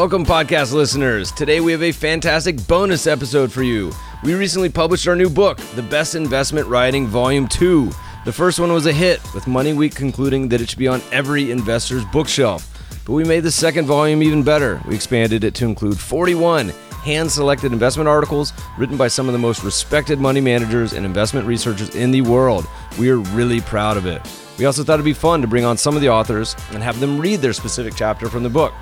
Welcome, podcast listeners. Today we have a fantastic bonus episode for you. We recently published our new book, The Best Investment Writing, Volume 2. The first one was a hit, with MoneyWeek concluding that it should be on every investor's bookshelf. But we made the second volume even better. We expanded it to include 41 hand-selected investment articles written by some of the most respected money managers and investment researchers in the world. We are really proud of it. We also thought it'd be fun to bring on some of the authors and have them read their specific chapter from the book.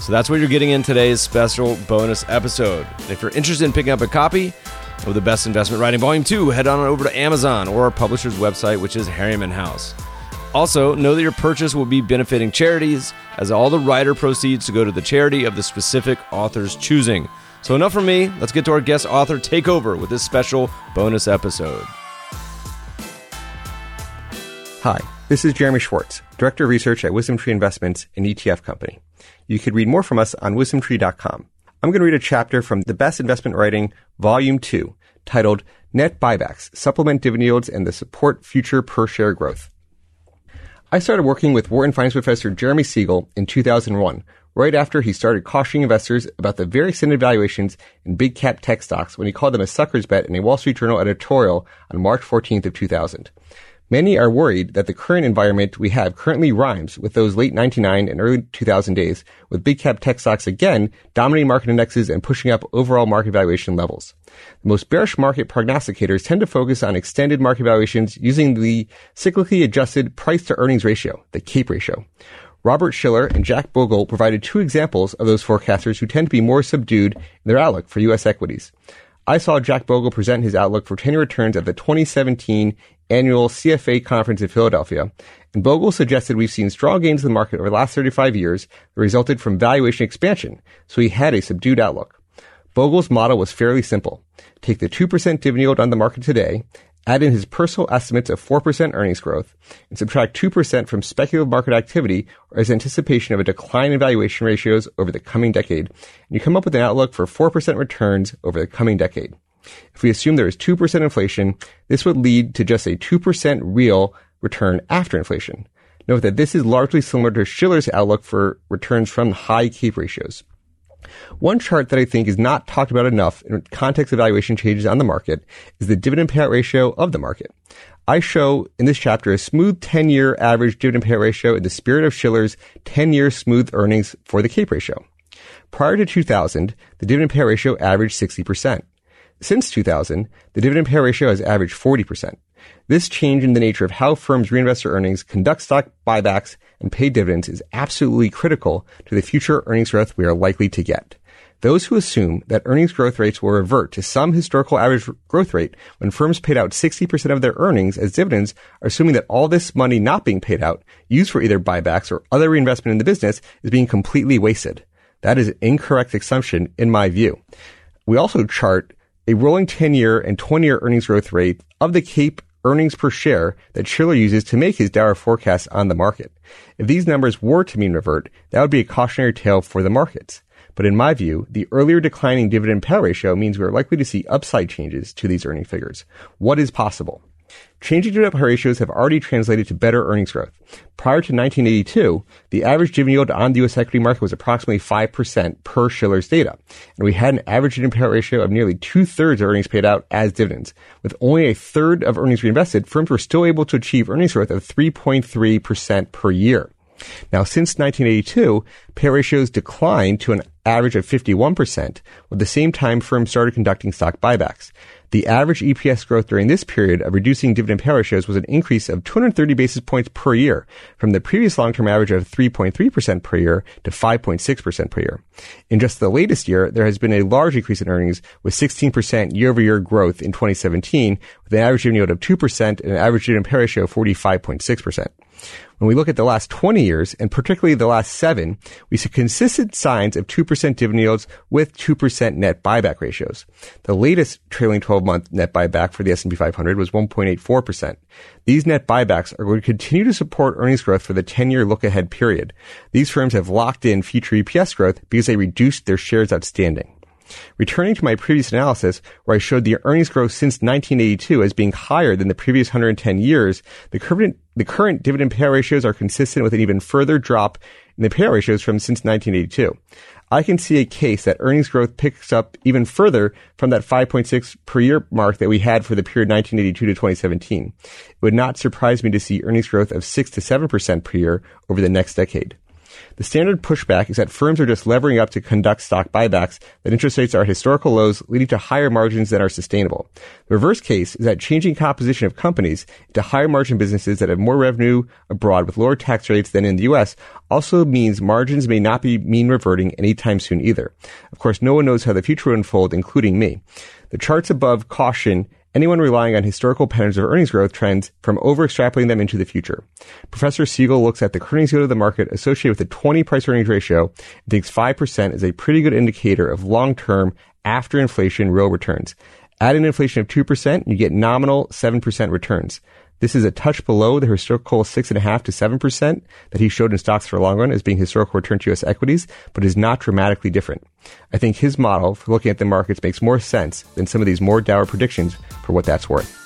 So that's what you're getting in today's special bonus episode. If you're interested in picking up a copy of The Best Investment Writing Volume 2, head on over to Amazon or our publisher's website, which is Harriman House. Also, know that your purchase will be benefiting charities, as all the writer proceeds to go to the charity of the specific author's choosing. So enough from me, let's get to our guest author takeover with this special bonus episode. Hi, this is Jeremy Schwartz, Director of Research at Wisdom Tree Investments, an ETF company. You can read more from us on wisdomtree.com. I'm going to read a chapter from The Best Investment Writing, Volume 2, titled Net Buybacks, Supplement Dividend Yields, and the Support Future Per Share Growth. I started working with Wharton Finance Professor Jeremy Siegel in 2001, right after he started cautioning investors about the very extended valuations in big cap tech stocks when he called them a sucker's bet in a Wall Street Journal editorial on March 14th of 2000. Many are worried that the current environment we have currently rhymes with those late 99 and early 2000 days, with big cap tech stocks again dominating market indexes and pushing up overall market valuation levels. The most bearish market prognosticators tend to focus on extended market valuations using the cyclically adjusted price to earnings ratio, the CAPE ratio. Robert Shiller and Jack Bogle provided two examples of those forecasters who tend to be more subdued in their outlook for U.S. equities. I saw Jack Bogle present his outlook for 10-year returns at the 2017 annual CFA conference in Philadelphia, and Bogle suggested we've seen strong gains in the market over the last 35 years that resulted from valuation expansion, so he had a subdued outlook. Bogle's model was fairly simple. Take the 2% dividend yield on the market today, add in his personal estimates of 4% earnings growth, and subtract 2% from speculative market activity or his anticipation of a decline in valuation ratios over the coming decade, and you come up with an outlook for 4% returns over the coming decade. If we assume there is 2% inflation, this would lead to just a 2% real return after inflation. Note that this is largely similar to Schiller's outlook for returns from high CAPE ratios. One chart that I think is not talked about enough in context of valuation changes on the market is the dividend payout ratio of the market. I show in this chapter a smooth 10-year average dividend payout ratio in the spirit of Schiller's 10-year smooth earnings for the CAPE ratio. Prior to 2000, the dividend payout ratio averaged 60%. Since 2000, the dividend payout ratio has averaged 40%. This change in the nature of how firms reinvest their earnings, conduct stock buybacks, and pay dividends is absolutely critical to the future earnings growth we are likely to get. Those who assume that earnings growth rates will revert to some historical average growth rate when firms paid out 60% of their earnings as dividends are assuming that all this money not being paid out, used for either buybacks or other reinvestment in the business, is being completely wasted. That is an incorrect assumption in my view. We also chart a rolling 10-year and 20-year earnings growth rate of the CAPE earnings per share that Schiller uses to make his dour forecasts on the market. If these numbers were to mean revert, that would be a cautionary tale for the markets. But in my view, the earlier declining dividend payout ratio means we are likely to see upside changes to these earning figures. What is possible? Changing dividend payout ratios have already translated to better earnings growth. Prior to 1982, the average dividend yield on the U.S. equity market was approximately 5% per Schiller's data, and we had an average dividend payout ratio of nearly two-thirds of earnings paid out as dividends. With only a third of earnings reinvested, firms were still able to achieve earnings growth of 3.3% per year. Now, since 1982, payout ratios declined to an average of 51%, with the same time firms started conducting stock buybacks. The average EPS growth during this period of reducing dividend payout ratios was an increase of 230 basis points per year, from the previous long-term average of 3.3% per year to 5.6% per year. In just the latest year, there has been a large increase in earnings, with 16% year-over-year growth in 2017, with an average dividend yield of 2% and an average dividend payout ratio of 45.6%. When we look at the last 20 years, and particularly the last 7, we see consistent signs of 2% dividend yields with 2% net buyback ratios. The latest trailing 12-month net buyback for the S&P 500 was 1.84%. These net buybacks are going to continue to support earnings growth for the 10-year look-ahead period. These firms have locked in future EPS growth because they reduced their shares outstanding. Returning to my previous analysis, where I showed the earnings growth since 1982 as being higher than the previous 110 years, the current dividend payout ratios are consistent with an even further drop in the payout ratios from since 1982. I can see a case that earnings growth picks up even further from that 5.6 per year mark that we had for the period 1982 to 2017. It would not surprise me to see earnings growth of 6 to 7% per year over the next decade. The standard pushback is that firms are just levering up to conduct stock buybacks, that interest rates are at historical lows, leading to higher margins that are sustainable. The reverse case is that changing composition of companies to higher margin businesses that have more revenue abroad with lower tax rates than in the U.S. also means margins may not be mean reverting anytime soon either. Of course, no one knows how the future will unfold, including me. The charts above caution anyone relying on historical patterns of earnings growth trends from over-extrapolating them into the future. Professor Siegel looks at the earnings yield of the market associated with the 20 price-earnings ratio and thinks 5% is a pretty good indicator of long-term, after-inflation real returns. Add an inflation of 2%, you get nominal 7% returns. This is a touch below the historical 6.5 to 7% that he showed in Stocks for the Long Run as being historical return to U.S. equities, but is not dramatically different. I think his model for looking at the markets makes more sense than some of these more dour predictions for what that's worth.